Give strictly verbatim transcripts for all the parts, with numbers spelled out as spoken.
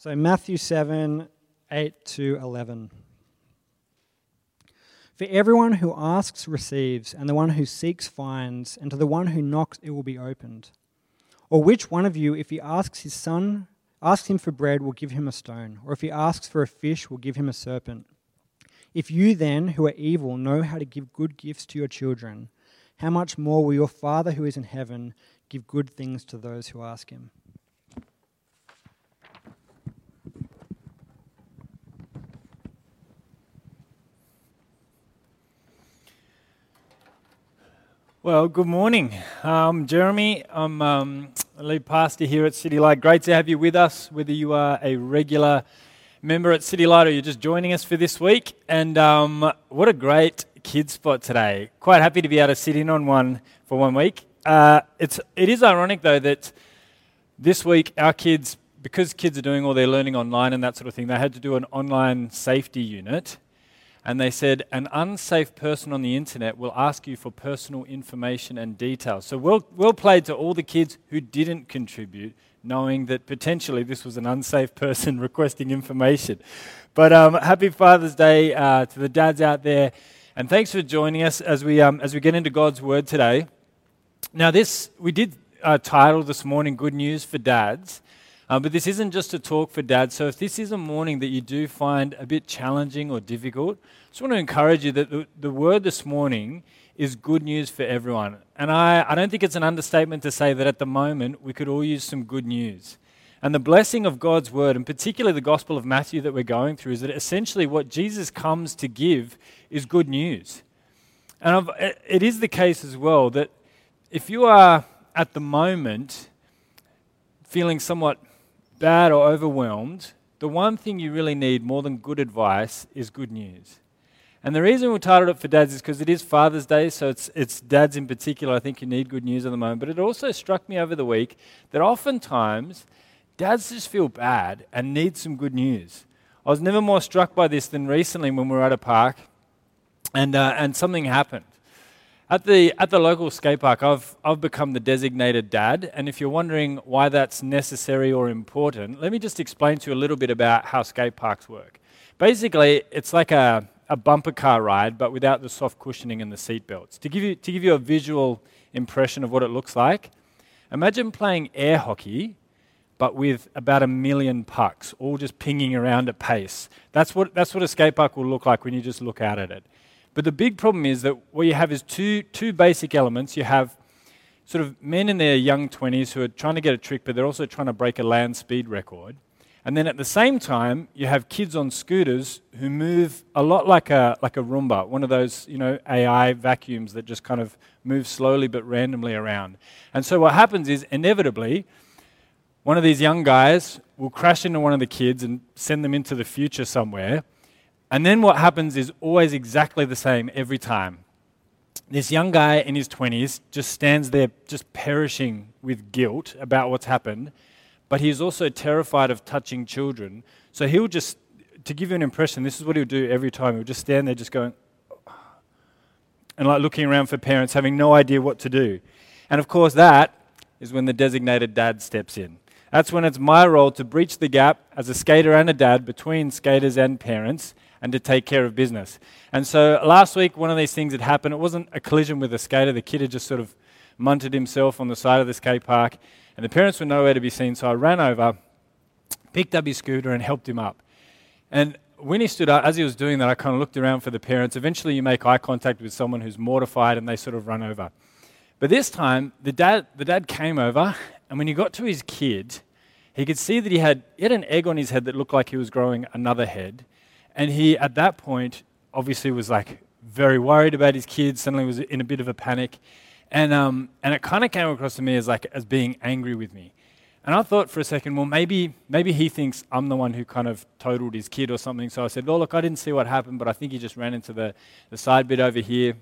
So Matthew seven, eight to eleven. For everyone who asks receives, and the one who seeks finds, and to the one who knocks it will be opened. Or which one of you, if he asks his son, asks him for bread, will give him a stone? Or if he asks for a fish, will give him a serpent? If you then, who are evil, know how to give good gifts to your children, how much more will your Father who is in heaven give good things to those who ask him? Well, good morning. I'm Jeremy. I'm um, a lead pastor here at City Light. Great to have you with us, whether you are a regular member at City Light or you're just joining us for this week. And um, what a great kids spot today. Quite happy to be able to sit in on one for one week. Uh, it's, it is ironic, though, that this week our kids, because kids are doing all their learning online and that sort of thing, they had to do an online safety unit. And they said, an unsafe person on the internet will ask you for personal information and details. So well, well played to all the kids who didn't contribute, knowing that potentially this was an unsafe person requesting information. But um, happy Father's Day uh, to the dads out there. And thanks for joining us as we um, as we get into God's Word today. Now this, we did uh, title this morning, Good News for Dads. Uh, but this isn't just a talk for dads, so if this is a morning that you do find a bit challenging or difficult, I just want to encourage you that the, the word this morning is good news for everyone. And I, I don't think it's an understatement to say that at the moment we could all use some good news. And the blessing of God's word, and particularly the Gospel of Matthew that we're going through, is that essentially what Jesus comes to give is good news. And I've, it is the case as well that if you are at the moment feeling somewhat bad or overwhelmed, the one thing you really need more than good advice is good news. And the reason we titled it for dads is because it is Father's Day, so it's it's dads in particular, I think, you need good news at the moment. But it also struck me over the week that oftentimes dads just feel bad and need some good news. I was never more struck by this than recently when we were at a park and uh, and something happened. At the at the local skate park, I've I've become the designated dad, and if you're wondering why that's necessary or important, let me just explain to you a little bit about how skate parks work. Basically, it's like a, a bumper car ride, but without the soft cushioning and the seat belts. To give you to give you a visual impression of what it looks like, imagine playing air hockey, but with about a million pucks all just pinging around at pace. That's what that's what a skate park will look like when you just look out at it. But the big problem is that what you have is two two basic elements. You have sort of men in their young twenties who are trying to get a trick, but they're also trying to break a land speed record. And then at the same time, you have kids on scooters who move a lot like a like a Roomba, one of those, you know, A I vacuums that just kind of move slowly but randomly around. And so what happens is inevitably one of these young guys will crash into one of the kids and send them into the future somewhere. And then what happens is always exactly the same every time. This young guy in his twenties just stands there just perishing with guilt about what's happened, but he's also terrified of touching children. So he'll just, to give you an impression, this is what he'll do every time. He'll just stand there just going, and like looking around for parents, having no idea what to do. And of course that is when the designated dad steps in. That's when it's my role to breach the gap as a skater and a dad between skaters and parents, and to take care of business. And so last week, one of these things had happened. It wasn't a collision with a skater. The kid had just sort of munted himself on the side of the skate park, and the parents were nowhere to be seen. So I ran over, picked up his scooter, and helped him up. And when he stood up, as he was doing that, I kind of looked around for the parents. Eventually, you make eye contact with someone who's mortified, and they sort of run over. But this time, the dad the dad came over, and when he got to his kid, he could see that he had, he had an egg on his head that looked like he was growing another head. And he, at that point, obviously was like very worried about his kids, suddenly was in a bit of a panic. And um, and it kind of came across to me as like as being angry with me. And I thought for a second, well, maybe maybe he thinks I'm the one who kind of totaled his kid or something. So I said, well, look, I didn't see what happened, but I think he just ran into the, the side bit over here.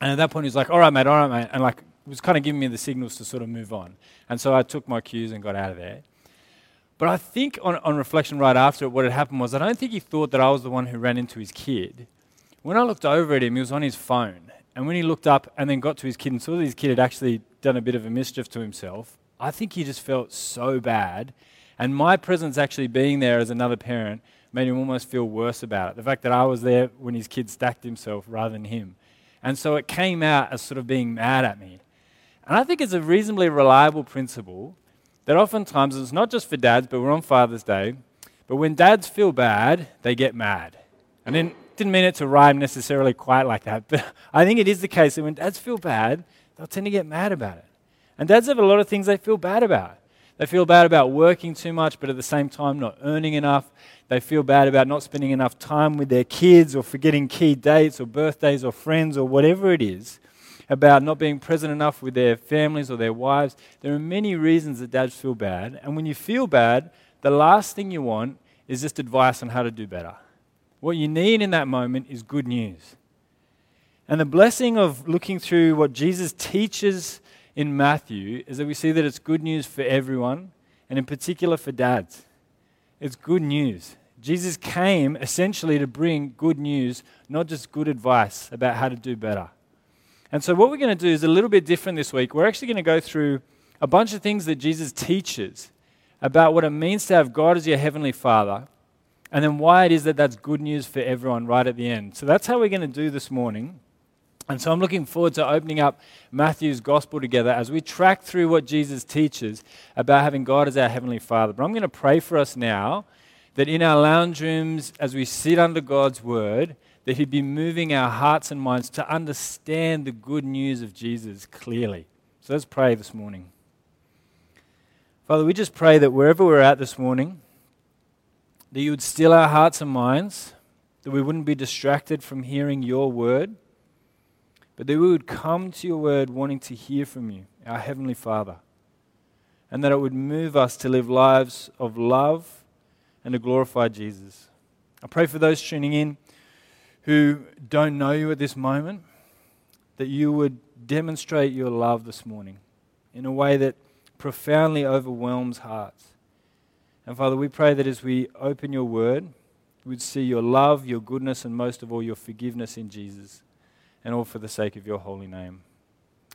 And at that point, he was like, all right, mate, all right, mate. And like was kind of giving me the signals to sort of move on. And so I took my cues and got out of there. But I think on, on reflection right after it, what had happened was I don't think he thought that I was the one who ran into his kid. When I looked over at him, he was on his phone. And when he looked up and then got to his kid and saw that his kid had actually done a bit of a mischief to himself, I think he just felt so bad And my presence actually being there as another parent made him almost feel worse about it. The fact that I was there when his kid stacked himself rather than him. And so it came out as sort of being mad at me. And I think it's a reasonably reliable principle that oftentimes, it's not just for dads, but we're on Father's Day, but when dads feel bad, they get mad. I didn't, didn't mean it to rhyme necessarily quite like that, but I think it is the case that when dads feel bad, they'll tend to get mad about it. And dads have a lot of things they feel bad about. They feel bad about working too much, but at the same time not earning enough. They feel bad about not spending enough time with their kids or forgetting key dates or birthdays or friends or whatever it is, about not being present enough with their families or their wives. There are many reasons that dads feel bad. And when you feel bad, the last thing you want is just advice on how to do better. What you need in that moment is good news. And the blessing of looking through what Jesus teaches in Matthew is that we see that it's good news for everyone, and in particular for dads. It's good news. Jesus came essentially to bring good news, not just good advice about how to do better. And so what we're going to do is a little bit different this week. We're actually going to go through a bunch of things that Jesus teaches about what it means to have God as your heavenly Father, and then why it is that that's good news for everyone right at the end. So that's how we're going to do this morning. And so I'm looking forward to opening up Matthew's gospel together as we track through what Jesus teaches about having God as our heavenly Father. But I'm going to pray for us now that in our lounge rooms, as we sit under God's word, that he'd be moving our hearts and minds to understand the good news of Jesus clearly. So let's pray this morning. Father, we just pray that wherever we're at this morning, that you would still our hearts and minds, that we wouldn't be distracted from hearing your word, but that we would come to your word wanting to hear from you, our heavenly Father, and that it would move us to live lives of love and to glorify Jesus. I pray for those tuning in who don't know you at this moment, that you would demonstrate your love this morning in a way that profoundly overwhelms hearts. And Father, we pray that as we open your word, we'd see your love, your goodness, and most of all, your forgiveness in Jesus. And all for the sake of your holy name.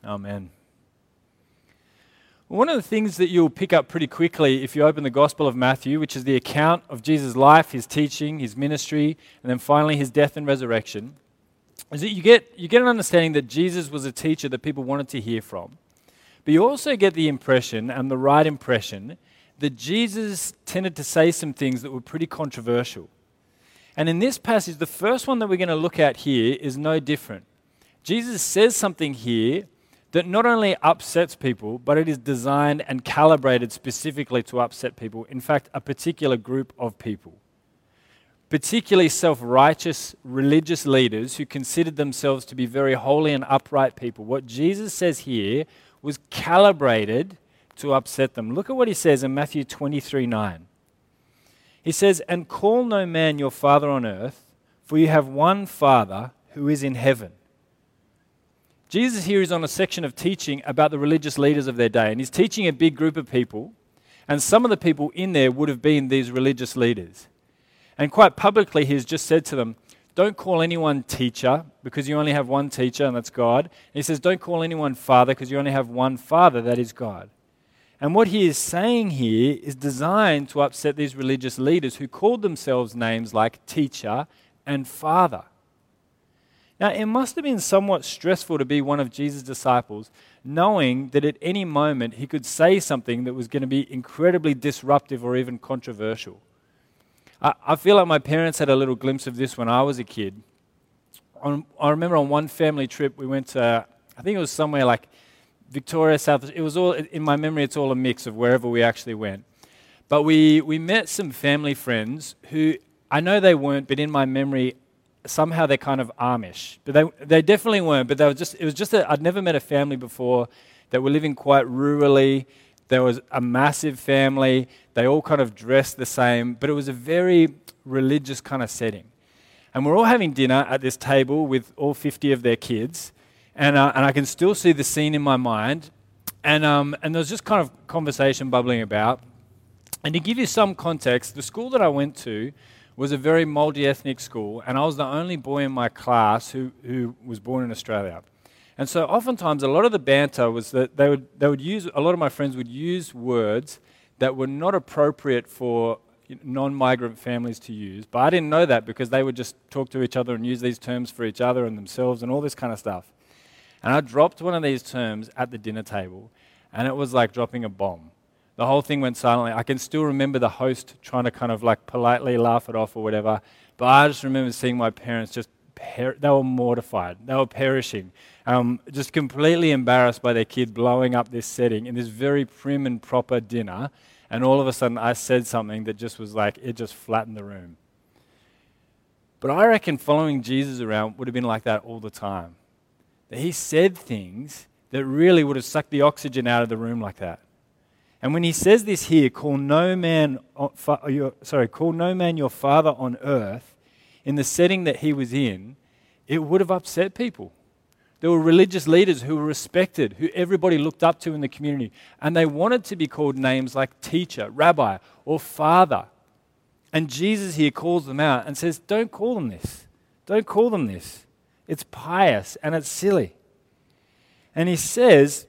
Amen. One of the things that you'll pick up pretty quickly if you open the Gospel of Matthew, which is the account of Jesus' life, his teaching, his ministry, and then finally his death and resurrection, is that you get you get an understanding that Jesus was a teacher that people wanted to hear from. But you also get the impression, and the right impression, that Jesus tended to say some things that were pretty controversial. And in this passage, the first one that we're going to look at here is no different. Jesus says something here that not only upsets people, but it is designed and calibrated specifically to upset people. In fact, a particular group of people, particularly self-righteous religious leaders who considered themselves to be very holy and upright people. What Jesus says here was calibrated to upset them. Look at what he says in Matthew twenty-three nine. He says, "And call no man your father on earth, for you have one Father who is in heaven." Jesus here is on a section of teaching about the religious leaders of their day, and he's teaching a big group of people, and some of the people in there would have been these religious leaders. And quite publicly, he's just said to them, don't call anyone teacher, because you only have one teacher, and that's God. And he says, don't call anyone father, because you only have one Father, that is God. And what he is saying here is designed to upset these religious leaders who called themselves names like teacher and father. Now, it must have been somewhat stressful to be one of Jesus' disciples, knowing that at any moment he could say something that was going to be incredibly disruptive or even controversial. I, I feel like my parents had a little glimpse of this when I was a kid. On, I remember on one family trip, we went to, I think it was somewhere like Victoria, South, it was all, in my memory, it's all a mix of wherever we actually went. But we, we met some family friends who, I know they weren't, but in my memory, somehow they're kind of Amish, but they they definitely weren't. But they were just it was just that I'd never met a family before that were living quite rurally. There was a massive family. They all kind of dressed the same, but it was a very religious kind of setting. And we're all having dinner at this table with all fifty of their kids, and uh, and I can still see the scene in my mind. And um and there was just kind of conversation bubbling about. And to give you some context, the school that I went to was a very multi-ethnic school, and I was the only boy in my class who, who was born in Australia. And so oftentimes a lot of the banter was that they would they would use, a lot of my friends would use words that were not appropriate for non-migrant families to use. But I didn't know that because they would just talk to each other and use these terms for each other and themselves and all this kind of stuff. And I dropped one of these terms at the dinner table, and it was like dropping a bomb. The whole thing went silently. I can still remember the host trying to kind of like politely laugh it off or whatever, but I just remember seeing my parents just, per- they were mortified. They were perishing, um, just completely embarrassed by their kid blowing up this setting in this very prim and proper dinner. And all of a sudden I said something that just was like, it just flattened the room. But I reckon following Jesus around would have been like that all the time. That he said things that really would have sucked the oxygen out of the room like that. And when he says this here, call no man, sorry, call no man your father on earth, in the setting that he was in, it would have upset people. There were religious leaders who were respected, who everybody looked up to in the community, and they wanted to be called names like teacher, rabbi, or father. And Jesus here calls them out and says, don't call them this. Don't call them this. It's pious and it's silly. And he says,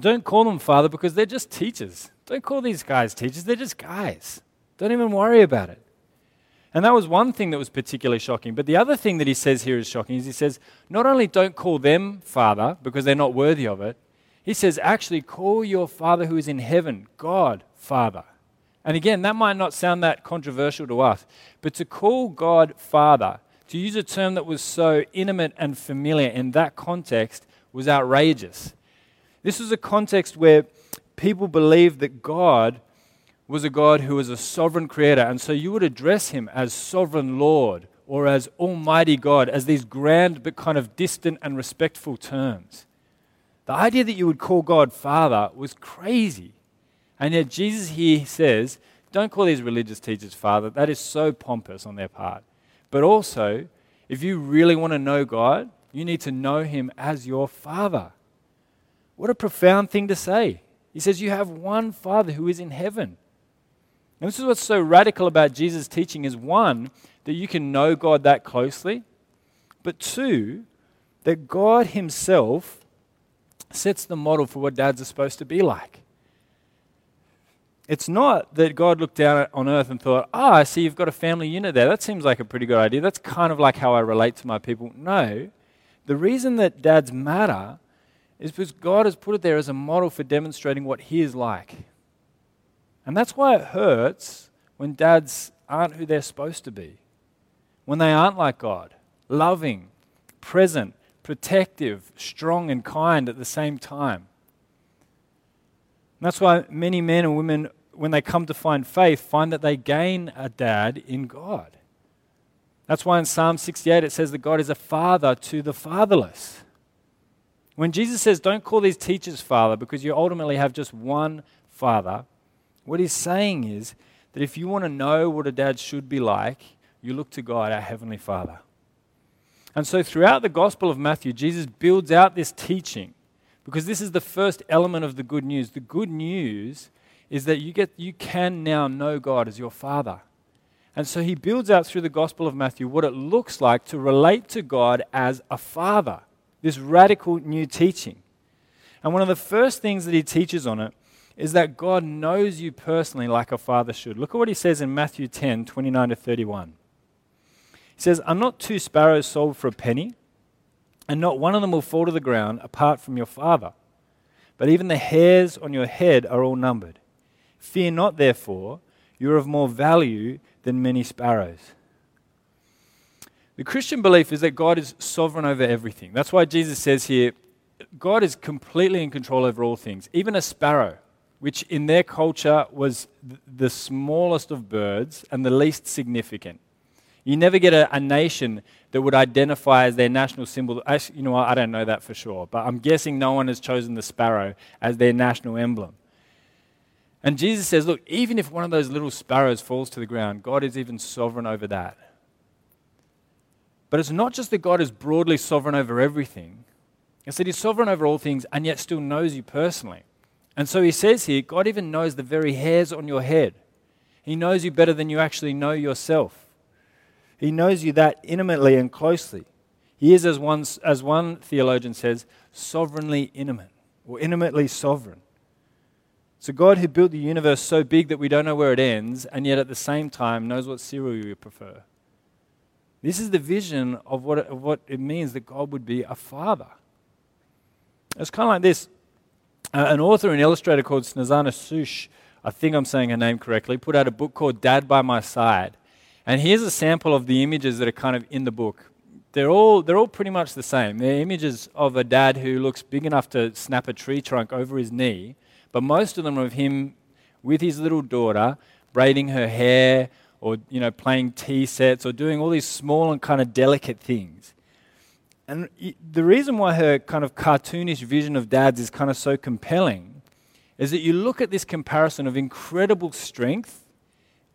don't call them father because they're just teachers. Don't call these guys teachers. They're just guys. Don't even worry about it. And that was one thing that was particularly shocking. But the other thing that he says here is shocking is he says, not only don't call them father because they're not worthy of it, he says, actually call your Father who is in heaven, God, Father. And again, that might not sound that controversial to us, but to call God Father, to use a term that was so intimate and familiar in that context, was outrageous. This was a context where people believed that God was a God who was a sovereign creator, and so you would address him as sovereign Lord or as almighty God, as these grand but kind of distant and respectful terms. The idea that you would call God Father was crazy. And yet Jesus here says, don't call these religious teachers Father. That is so pompous on their part. But also, if you really want to know God, you need to know him as your Father. What a profound thing to say. He says you have one Father who is in heaven. And this is what's so radical about Jesus' teaching is one, that you can know God that closely, but two, that God himself sets the model for what dads are supposed to be like. It's not that God looked down on earth and thought, ah, oh, I see you've got a family unit there. That seems like a pretty good idea. That's kind of like how I relate to my people. No, the reason that dads matter is because God has put it there as a model for demonstrating what he is like. And that's why it hurts when dads aren't who they're supposed to be, when they aren't like God, loving, present, protective, strong and kind at the same time. And that's why many men and women, when they come to find faith, find that they gain a dad in God. That's why in Psalm sixty-eight it says that God is a father to the fatherless. When Jesus says, don't call these teachers Father because you ultimately have just one Father, what he's saying is that if you want to know what a dad should be like, you look to God, our Heavenly Father. And so throughout the Gospel of Matthew, Jesus builds out this teaching because this is the first element of the good news. The good news is that you get, you can now know God as your Father. And so he builds out through the Gospel of Matthew what it looks like to relate to God as a father. This radical new teaching. And one of the first things that he teaches on it is that God knows you personally like a father should. Look at what he says in Matthew ten, twenty-nine to thirty-one. He says, "Are not two sparrows sold for a penny? And not one of them will fall to the ground apart from your Father. But even the hairs on your head are all numbered. Fear not, therefore, you are of more value than many sparrows." The Christian belief is that God is sovereign over everything. That's why Jesus says here, God is completely in control over all things. Even a sparrow, which in their culture was the smallest of birds and the least significant. You never get a, a nation that would identify as their national symbol. I, you know, I don't know that for sure, but I'm guessing no one has chosen the sparrow as their national emblem. And Jesus says, look, even if one of those little sparrows falls to the ground, God is even sovereign over that. But it's not just that God is broadly sovereign over everything. It's that he's sovereign over all things and yet still knows you personally. And so he says here, God even knows the very hairs on your head. He knows you better than you actually know yourself. He knows you that intimately and closely. He is, as one, as one theologian says, sovereignly intimate or intimately sovereign. So God who built the universe so big that we don't know where it ends, and yet at the same time knows what cereal you prefer. This is the vision of what it, of what it means that God would be a father. It's kind of like this. Uh, an author and illustrator called Snezana Sush, I think I'm saying her name correctly, put out a book called Dad by My Side. And here's a sample of the images that are kind of in the book. They're all they're all pretty much the same. They're images of a dad who looks big enough to snap a tree trunk over his knee, but most of them are of him with his little daughter, braiding her hair, or you know, playing tea sets, or doing all these small and kind of delicate things. And the reason why her kind of cartoonish vision of dads is kind of so compelling is that you look at this comparison of incredible strength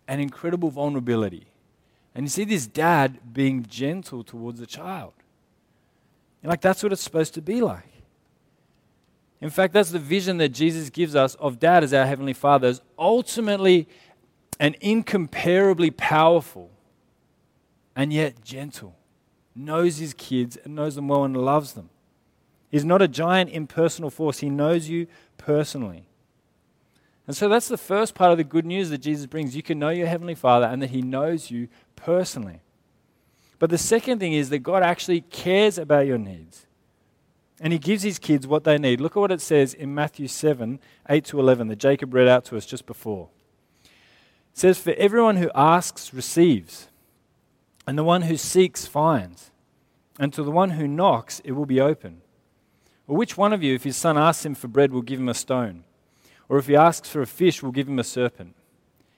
and incredible vulnerability. And you see this dad being gentle towards the child. And like, that's what it's supposed to be like. In fact, that's the vision that Jesus gives us of dad as our Heavenly Father, as ultimately and incomparably powerful and yet gentle. Knows his kids and knows them well and loves them. He's not a giant impersonal force. He knows you personally. And so that's the first part of the good news that Jesus brings. You can know your Heavenly Father and that he knows you personally. But the second thing is that God actually cares about your needs. And he gives his kids what they need. Look at what it says in Matthew seven, eight to eleven, that Jacob read out to us just before. It says, "For everyone who asks receives, and the one who seeks finds, and to the one who knocks it will be open. Or which one of you, if his son asks him for bread, will give him a stone? Or if he asks for a fish, will give him a serpent?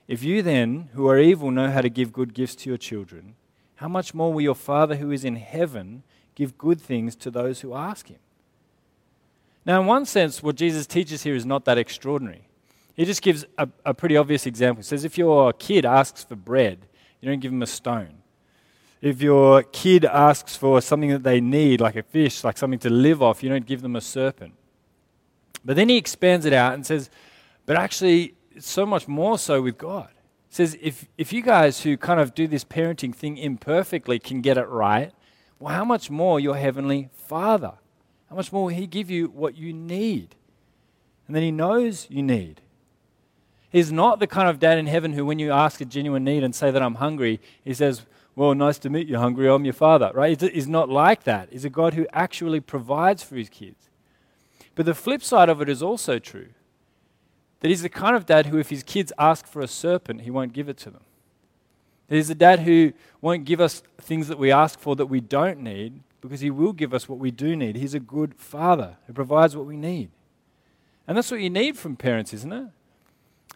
If you then, who are evil, know how to give good gifts to your children, how much more will your Father who is in heaven give good things to those who ask him?" Now, in one sense, what Jesus teaches here is not that extraordinary. He just gives a, a pretty obvious example. He says, if your kid asks for bread, you don't give him a stone. If your kid asks for something that they need, like a fish, like something to live off, you don't give them a serpent. But then he expands it out and says, but actually, it's so much more so with God. He says, if, if you guys who kind of do this parenting thing imperfectly can get it right, well, how much more your Heavenly Father? How much more will he give you what you need? And then he knows you need. He's not the kind of dad in heaven who, when you ask a genuine need and say that I'm hungry, he says, well, nice to meet you, hungry, I'm your father, right? He's not like that. He's a God who actually provides for his kids. But the flip side of it is also true, that he's the kind of dad who, if his kids ask for a serpent, he won't give it to them. That he's a dad who won't give us things that we ask for that we don't need, because he will give us what we do need. He's a good father who provides what we need. And that's what you need from parents, isn't it?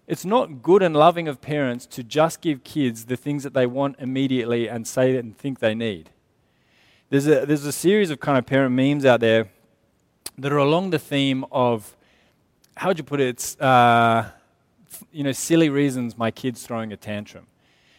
It's not good and loving of parents to just give kids the things that they want immediately and say and think they need. There's a, there's a series of kind of parent memes out there that are along the theme of, how would you put it, it's, uh, you know, silly reasons my kid's throwing a tantrum.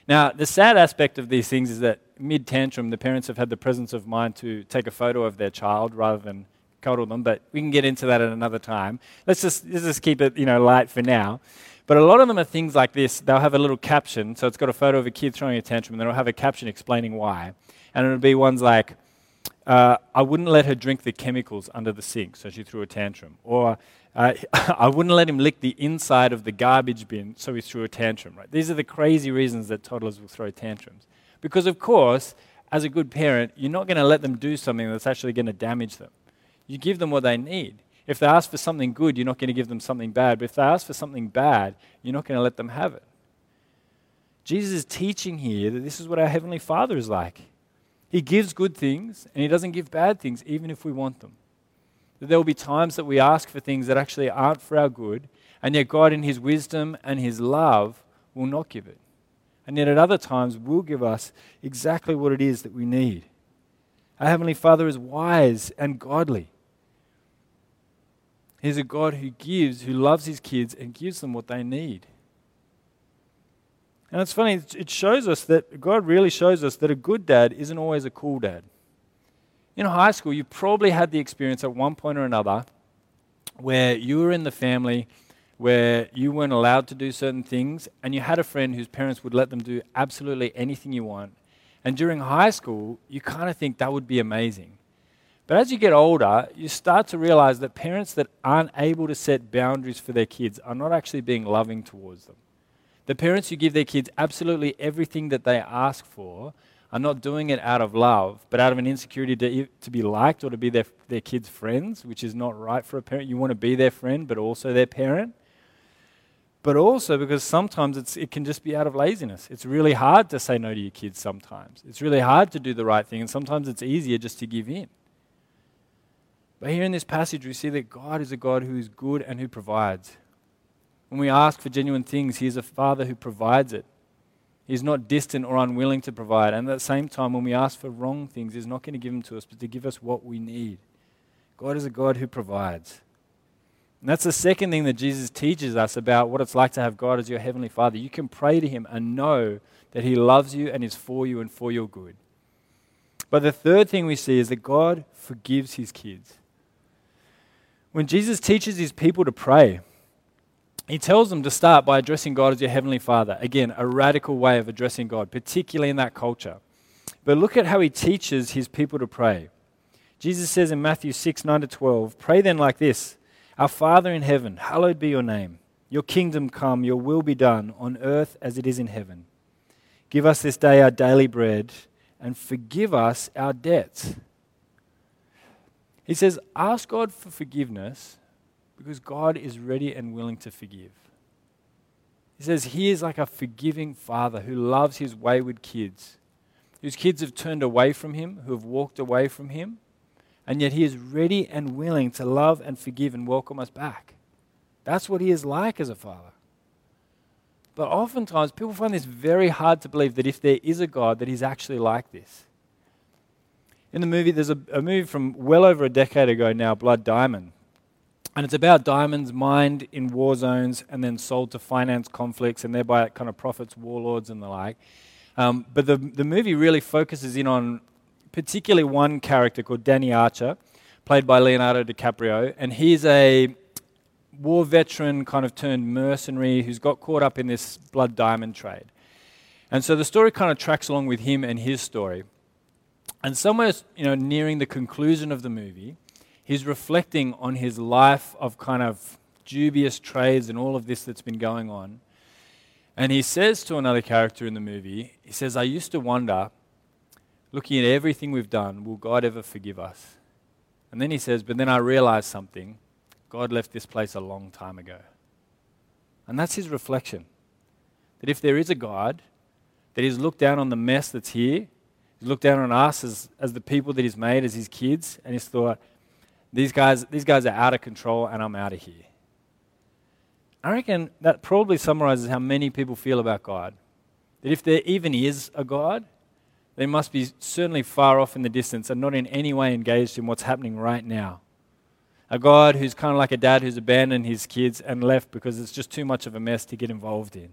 Now, the sad aspect of these things is that mid-tantrum, the parents have had the presence of mind to take a photo of their child rather than cuddle them, but we can get into that at another time. Let's just, let's just keep it, you know, light for now. But a lot of them are things like this. They'll have a little caption. So it's got a photo of a kid throwing a tantrum, and then it'll have a caption explaining why. And it'll be ones like, uh, I wouldn't let her drink the chemicals under the sink, so she threw a tantrum. Or, uh, I wouldn't let him lick the inside of the garbage bin, so he threw a tantrum. Right? These are the crazy reasons that toddlers will throw tantrums. Because, of course, as a good parent, you're not going to let them do something that's actually going to damage them. You give them what they need. If they ask for something good, you're not going to give them something bad. But if they ask for something bad, you're not going to let them have it. Jesus is teaching here that this is what our Heavenly Father is like. He gives good things and he doesn't give bad things, even if we want them. That there will be times that we ask for things that actually aren't for our good, and yet God in his wisdom and his love will not give it. And yet at other times will give us exactly what it is that we need. Our Heavenly Father is wise and godly. He's a God who gives, who loves his kids and gives them what they need. And it's funny, it shows us that, God really shows us that a good dad isn't always a cool dad. In high school, you probably had the experience at one point or another where you were in the family where you weren't allowed to do certain things, and you had a friend whose parents would let them do absolutely anything you want. And during high school, you kind of think that would be amazing. But as you get older, you start to realize that parents that aren't able to set boundaries for their kids are not actually being loving towards them. The parents who give their kids absolutely everything that they ask for are not doing it out of love, but out of an insecurity to, to be liked or to be their, their kids' friends, which is not right for a parent. You want to be their friend, but also their parent. But also because sometimes it's, it can just be out of laziness. It's really hard to say no to your kids sometimes. It's really hard to do the right thing, and sometimes it's easier just to give in. But here in this passage, we see that God is a God who is good and who provides. When we ask for genuine things, He is a Father who provides it. He's not distant or unwilling to provide. And at the same time, when we ask for wrong things, He's not going to give them to us, but to give us what we need. God is a God who provides. And that's the second thing that Jesus teaches us about what it's like to have God as your Heavenly Father. You can pray to Him and know that He loves you and is for you and for your good. But the third thing we see is that God forgives His kids. When Jesus teaches His people to pray, He tells them to start by addressing God as your Heavenly Father. Again, a radical way of addressing God, particularly in that culture. But look at how He teaches His people to pray. Jesus says in Matthew six, nine to twelve, "Pray then like this, Our Father in heaven, hallowed be your name. Your kingdom come, your will be done, on earth as it is in heaven. Give us this day our daily bread, and forgive us our debts." He says, ask God for forgiveness because God is ready and willing to forgive. He says He is like a forgiving Father who loves His wayward kids, whose kids have turned away from Him, who have walked away from Him, and yet He is ready and willing to love and forgive and welcome us back. That's what He is like as a Father. But oftentimes, people find this very hard to believe, that if there is a God, that He's actually like this. In the movie, there's a, a movie from well over a decade ago now, Blood Diamond. And it's about diamonds mined in war zones and then sold to finance conflicts, and thereby it kind of profits warlords and the like. Um, but the, the movie really focuses in on particularly one character called Danny Archer, played by Leonardo DiCaprio. And he's a war veteran kind of turned mercenary who's got caught up in this blood diamond trade. And so the story kind of tracks along with him and his story. And somewhere, you know, nearing the conclusion of the movie, he's reflecting on his life of kind of dubious trades and all of this that's been going on. And he says to another character in the movie, he says, "I used to wonder, looking at everything we've done, will God ever forgive us?" And then he says, "But then I realized something. God left this place a long time ago." And that's his reflection. That if there is a God, that He's looked down on the mess that's here, looked down on us as, as the people that He's made, as His kids, and He's thought, these guys these guys are out of control and I'm out of here. I reckon that probably summarizes how many people feel about God. That if there even is a God, they must be certainly far off in the distance and not in any way engaged in what's happening right now. A God who's kind of like a dad who's abandoned his kids and left because it's just too much of a mess to get involved in.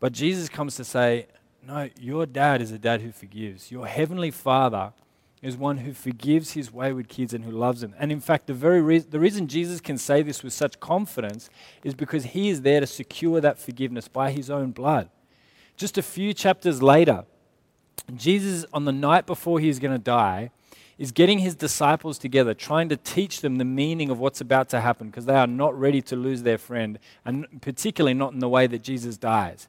But Jesus comes to say, no, your dad is a dad who forgives. Your Heavenly Father is one who forgives His wayward kids and who loves them. And in fact, the very re- the reason Jesus can say this with such confidence is because He is there to secure that forgiveness by His own blood. Just a few chapters later, Jesus, on the night before He's going to die, is getting His disciples together, trying to teach them the meaning of what's about to happen, because they are not ready to lose their friend, and particularly not in the way that Jesus dies.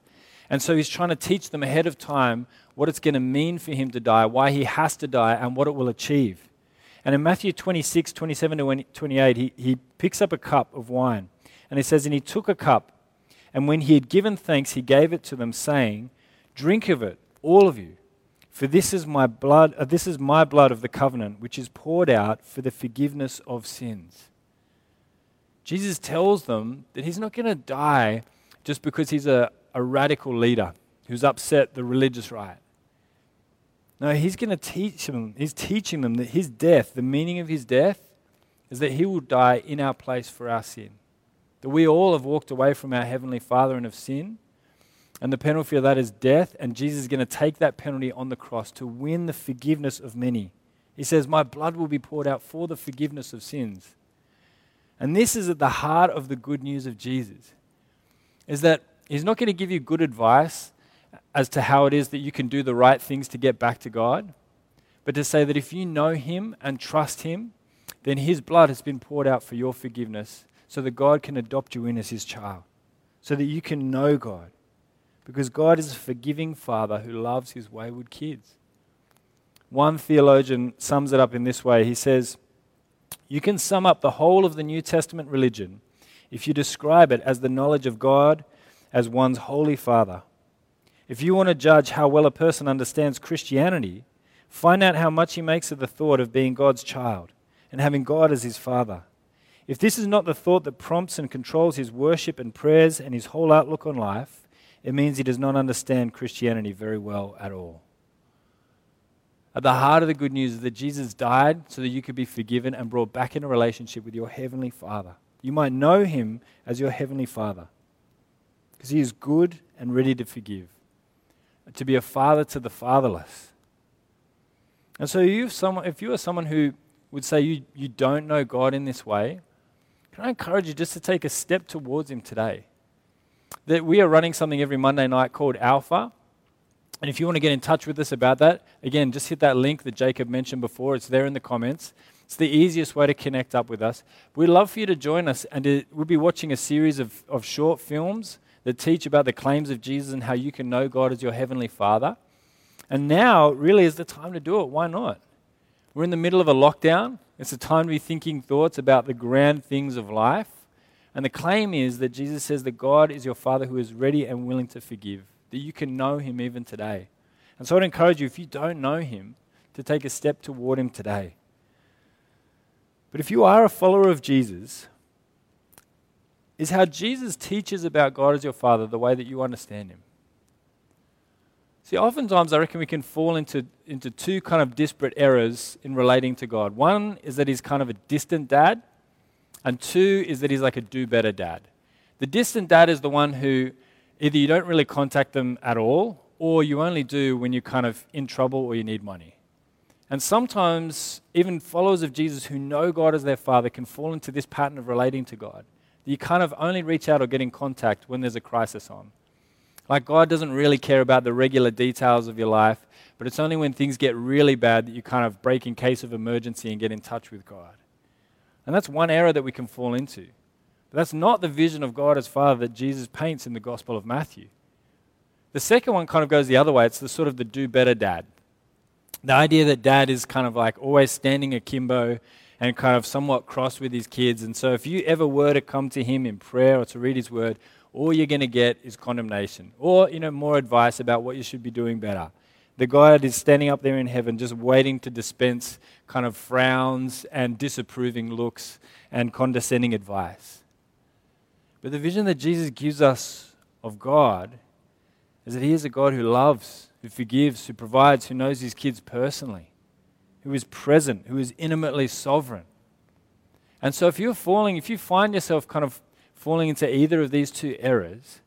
And so He's trying to teach them ahead of time what it's going to mean for Him to die, why He has to die, and what it will achieve. And in Matthew twenty-six, twenty-seven to twenty-eight, he, he picks up a cup of wine. And He says, "And He took a cup, and when He had given thanks, He gave it to them, saying, Drink of it, all of you, for this is my blood, uh, this is my blood of the covenant, which is poured out for the forgiveness of sins." Jesus tells them that He's not going to die just because He's a a radical leader who's upset the religious right. No, he's going to teach them, he's teaching them that his death, the meaning of his death, is that he will die in our place for our sin. That we all have walked away from our Heavenly Father and have sinned, and the penalty of that is death, and Jesus is going to take that penalty on the cross to win the forgiveness of many. He says, my blood will be poured out for the forgiveness of sins. And this is at the heart of the good news of Jesus, is that He's not going to give you good advice as to how it is that you can do the right things to get back to God. but to say that if you know him and trust him, then his blood has been poured out for your forgiveness so that God can adopt you in as his child, so that you can know God. Because God is a forgiving father who loves his wayward kids. One theologian sums it up in this way. He says, you can sum up the whole of the New Testament religion if you describe it as the knowledge of God as one's holy father. If you want to judge how well a person understands Christianity, find out how much he makes of the thought of being God's child and having God as his father. If this is not the thought that prompts and controls his worship and prayers and his whole outlook on life, it means he does not understand Christianity very well at all. At the heart of the good news is that Jesus died so that you could be forgiven and brought back in a relationship with your heavenly Father. You might know him as your heavenly Father because he is good and ready to forgive, to be a father to the fatherless. And so if, someone, if you are someone who would say you, you don't know God in this way, can I encourage you just to take a step towards him today? That we are running something every Monday night called Alpha. And if you want to get in touch with us about that, again, just hit that link that Jacob mentioned before. It's there in the comments. It's the easiest way to connect up with us. We'd love for you to join us, and to, we'll be watching a series of, of short films that teach about the claims of Jesus and how you can know God as your heavenly Father. And now really is the time to do it. Why not? We're in the middle of a lockdown. It's a time to be thinking thoughts about the grand things of life. And the claim is that Jesus says that God is your Father who is ready and willing to forgive, that you can know him even today. And so I'd encourage you, if you don't know him, to take a step toward him today. But if you are a follower of Jesus, is how Jesus teaches about God as your Father the way that you understand him. See, oftentimes I reckon we can fall into, into two kind of disparate errors in relating to God. One is that he's kind of a distant dad, and two is that he's like a do-better dad. The distant dad is the one who either you don't really contact them at all, or you only do when you're kind of in trouble or you need money. And sometimes even followers of Jesus who know God as their Father can fall into this pattern of relating to God. You kind of only reach out or get in contact when there's a crisis on. Like God doesn't really care about the regular details of your life, but it's only when things get really bad that you kind of break in case of emergency and get in touch with God. And that's one error that we can fall into. That's not the vision of God as Father that Jesus paints in the Gospel of Matthew. The second one kind of goes the other way. It's the sort of the do-better dad. The idea that dad is kind of like always standing akimbo and kind of somewhat cross with his kids. And so if you ever were to come to him in prayer or to read his word, all you're going to get is condemnation or, you know, more advice about what you should be doing better. The God is standing up there in heaven just waiting to dispense kind of frowns and disapproving looks and condescending advice. But the vision that Jesus gives us of God is that he is a God who loves, who forgives, who provides, who knows his kids personally, who is present, who is intimately sovereign. And so if you're falling, if you find yourself kind of falling into either of these two errors,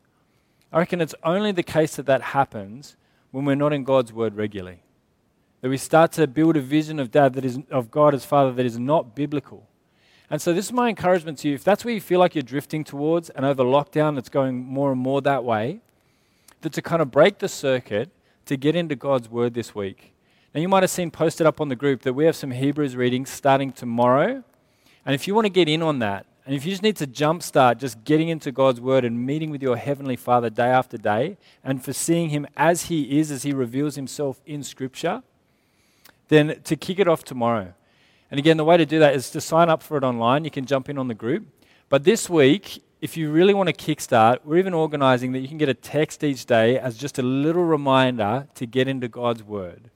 I reckon it's only the case that that happens when we're not in God's word regularly. That we start to build a vision of dad that is of God as Father that is not biblical. And so this is my encouragement to you. If that's where you feel like you're drifting towards, and over lockdown it's going more and more that way, that to kind of break the circuit, to get into God's Word this week. Now you might have seen posted up on the group that we have some Hebrews readings starting tomorrow. And if you want to get in on that, and if you just need to jumpstart just getting into God's Word and meeting with your Heavenly Father day after day, and for seeing Him as He is, as He reveals Himself in Scripture, then to kick it off tomorrow. And again, the way to do that is to sign up for it online. You can jump in on the group. But this week, if you really want to kickstart, we're even organizing that you can get a text each day as just a little reminder to get into God's Word.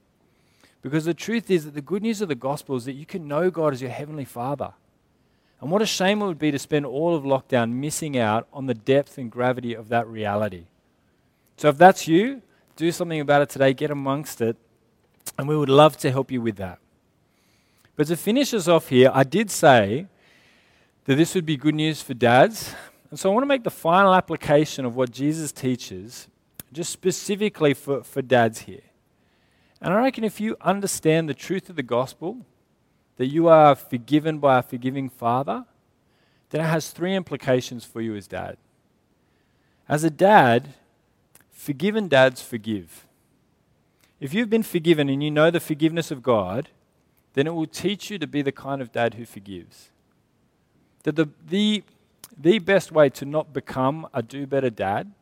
Because the truth is that the good news of the gospel is that you can know God as your heavenly Father. And what a shame it would be to spend all of lockdown missing out on the depth and gravity of that reality. So if that's you, do something about it today. Get amongst it. And we would love to help you with that. But to finish us off here, I did say that this would be good news for dads. And so I want to make the final application of what Jesus teaches just specifically for, for dads here. And I reckon if you understand the truth of the gospel, that you are forgiven by a forgiving Father, then it has three implications for you as dad. As a dad, forgiven dads forgive. If you've been forgiven and you know the forgiveness of God, then it will teach you to be the kind of dad who forgives. That the, the, the best way to not become a do-better dad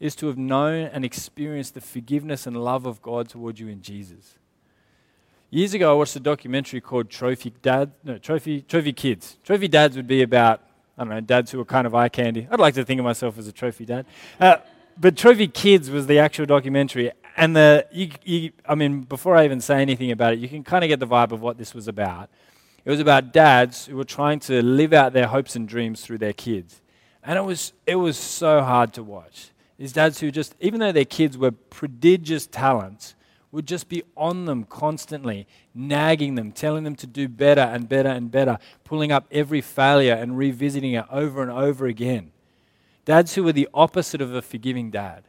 is to have known and experienced the forgiveness and love of God toward you in Jesus. Years ago, I watched a documentary called Trophy Dad, no, Trophy Trophy Kids. Trophy Dads would be about, I don't know, dads who are kind of eye candy. I'd like to think of myself as a trophy dad. Uh, but Trophy Kids was the actual documentary. And the, you, you, I mean, before I even say anything about it, you can kind of get the vibe of what this was about. It was about dads who were trying to live out their hopes and dreams through their kids. And it was it was so hard to watch. These dads who just, even though their kids were prodigious talents, would just be on them constantly, nagging them, telling them to do better and better and better, pulling up every failure and revisiting it over and over again. Dads who were the opposite of a forgiving dad.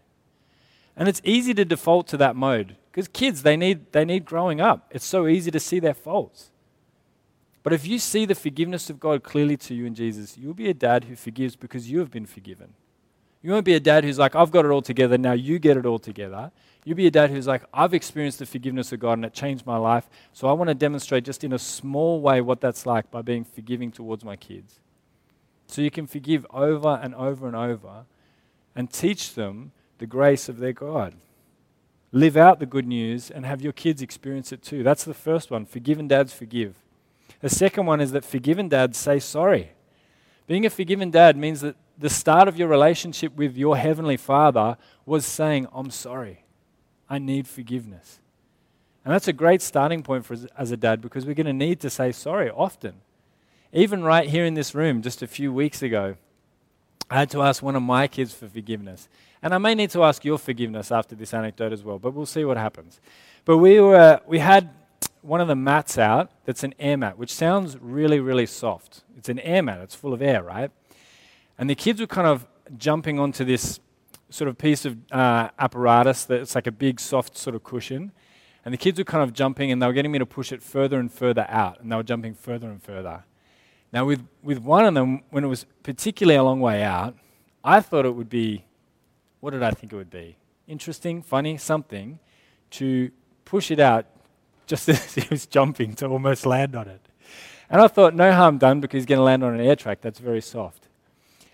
And it's easy to default to that mode because kids, they need they need growing up. It's so easy to see their faults. But if you see the forgiveness of God clearly to you in Jesus, you'll be a dad who forgives because you have been forgiven. You won't be a dad who's like, I've got it all together, now you get it all together. You'll be a dad who's like, I've experienced the forgiveness of God and it changed my life, so I want to demonstrate just in a small way what that's like by being forgiving towards my kids. So you can forgive over and over and over and teach them the grace of their God. Live out the good news and have your kids experience it too. That's the first one, forgiven dads forgive. The second one is that forgiven dads say sorry. Being a forgiven dad means that the start of your relationship with your Heavenly Father was saying, I'm sorry. I need forgiveness. And that's a great starting point for us as a dad because we're going to need to say sorry often. Even right here in this room just a few weeks ago, I had to ask one of my kids for forgiveness. And I may need to ask your forgiveness after this anecdote as well, but we'll see what happens. But we were we had one of the mats out that's an air mat, which sounds really, really soft. It's an air mat. It's full of air, right? And the kids were kind of jumping onto this sort of piece of uh, apparatus that's like a big, soft sort of cushion. And the kids were kind of jumping and they were getting me to push it further and further out. And they were jumping further and further. Now, with, with one of them, when it was particularly a long way out, I thought it would be, what did I think it would be? Interesting, funny, something, to push it out just as he was jumping to almost land on it. And I thought, no harm done because he's going to land on an air track. That's very soft.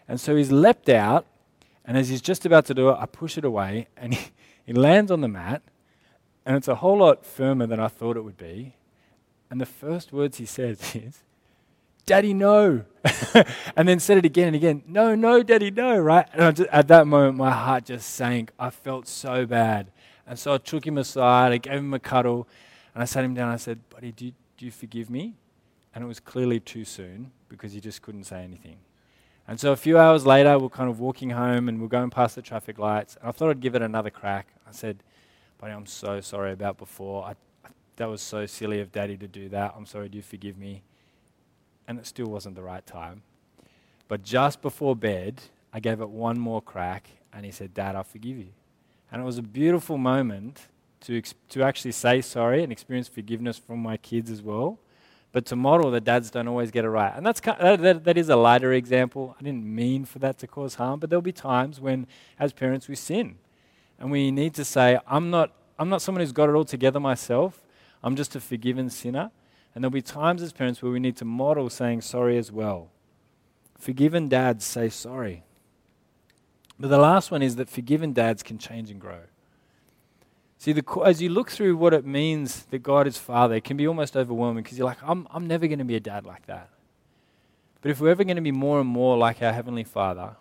And so he's leapt out, and as he's just about to do it, I push it away, and he, he lands on the mat, and it's a whole lot firmer than I thought it would be. And the first words he says is, Daddy, no. And then said it again and again, no, no, Daddy, no, right? And I just, at that moment, my heart just sank. I felt so bad. And so I took him aside, I gave him a cuddle, and I sat him down, and I said, Buddy, do you, do you forgive me? And it was clearly too soon because he just couldn't say anything. And so a few hours later, we're kind of walking home and we're going past the traffic lights. And I thought I'd give it another crack. I said, Buddy, I'm so sorry about before. I, I, that was so silly of Daddy to do that. I'm sorry, do you forgive me? And it still wasn't the right time. But just before bed, I gave it one more crack and he said, Dad, I forgive you. And it was a beautiful moment to ex- to actually say sorry and experience forgiveness from my kids as well. But to model that dads don't always get it right. And that's kind of, that, that is a lighter example. I didn't mean for that to cause harm, but there'll be times when, as parents, we sin. And we need to say, I'm not I'm not someone who's got it all together myself. I'm just a forgiven sinner. And there'll be times as parents where we need to model saying sorry as well. Forgiven dads say sorry. But the last one is that forgiven dads can change and grow. See, the, as you look through what it means that God is Father, it can be almost overwhelming because you're like, I'm, I'm never going to be a dad like that. But if we're ever going to be more and more like our Heavenly Father,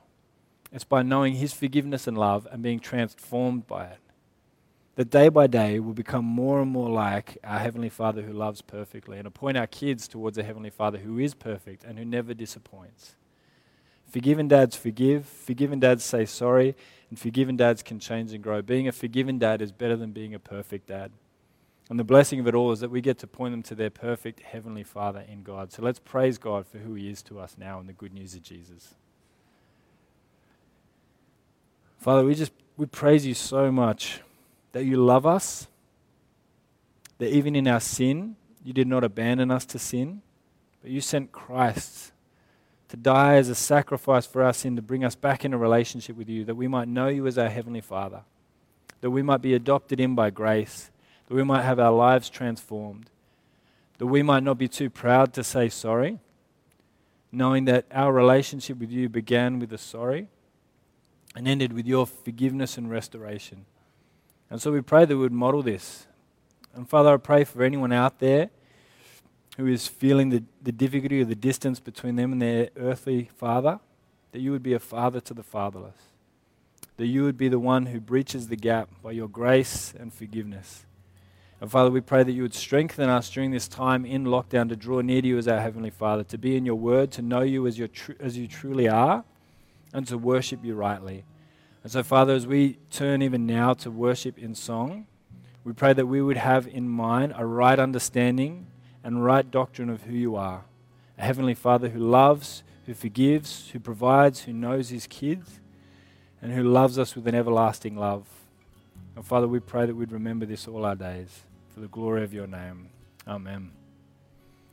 it's by knowing His forgiveness and love and being transformed by it. That day by day, we'll become more and more like our Heavenly Father who loves perfectly and appoint our kids towards a Heavenly Father who is perfect and who never disappoints. Forgiven dads forgive, forgiven dads say sorry, and forgiven dads can change and grow. Being a forgiven dad is better than being a perfect dad. And the blessing of it all is that we get to point them to their perfect Heavenly Father in God. So let's praise God for who He is to us now and the good news of Jesus. Father, we just we praise You so much that You love us, that even in our sin, You did not abandon us to sin, but You sent Christ to die as a sacrifice for our sin, to bring us back in a relationship with You, that we might know You as our Heavenly Father, that we might be adopted in by grace, that we might have our lives transformed, that we might not be too proud to say sorry, knowing that our relationship with you began with a sorry and ended with your forgiveness and restoration. And so we pray that we would model this. And Father, I pray for anyone out there who is feeling the, the difficulty or the distance between them and their earthly father, that you would be a father to the fatherless, that you would be the one who breaches the gap by your grace and forgiveness. And Father, we pray that you would strengthen us during this time in lockdown to draw near to you as our Heavenly Father, to be in your word, to know you as, your tr- as you truly are, and to worship you rightly. And so, Father, as we turn even now to worship in song, we pray that we would have in mind a right understanding and right doctrine of who you are, a Heavenly Father who loves, who forgives, who provides, who knows his kids, and who loves us with an everlasting love. And Father, we pray that we'd remember this all our days. For the glory of your name. Amen.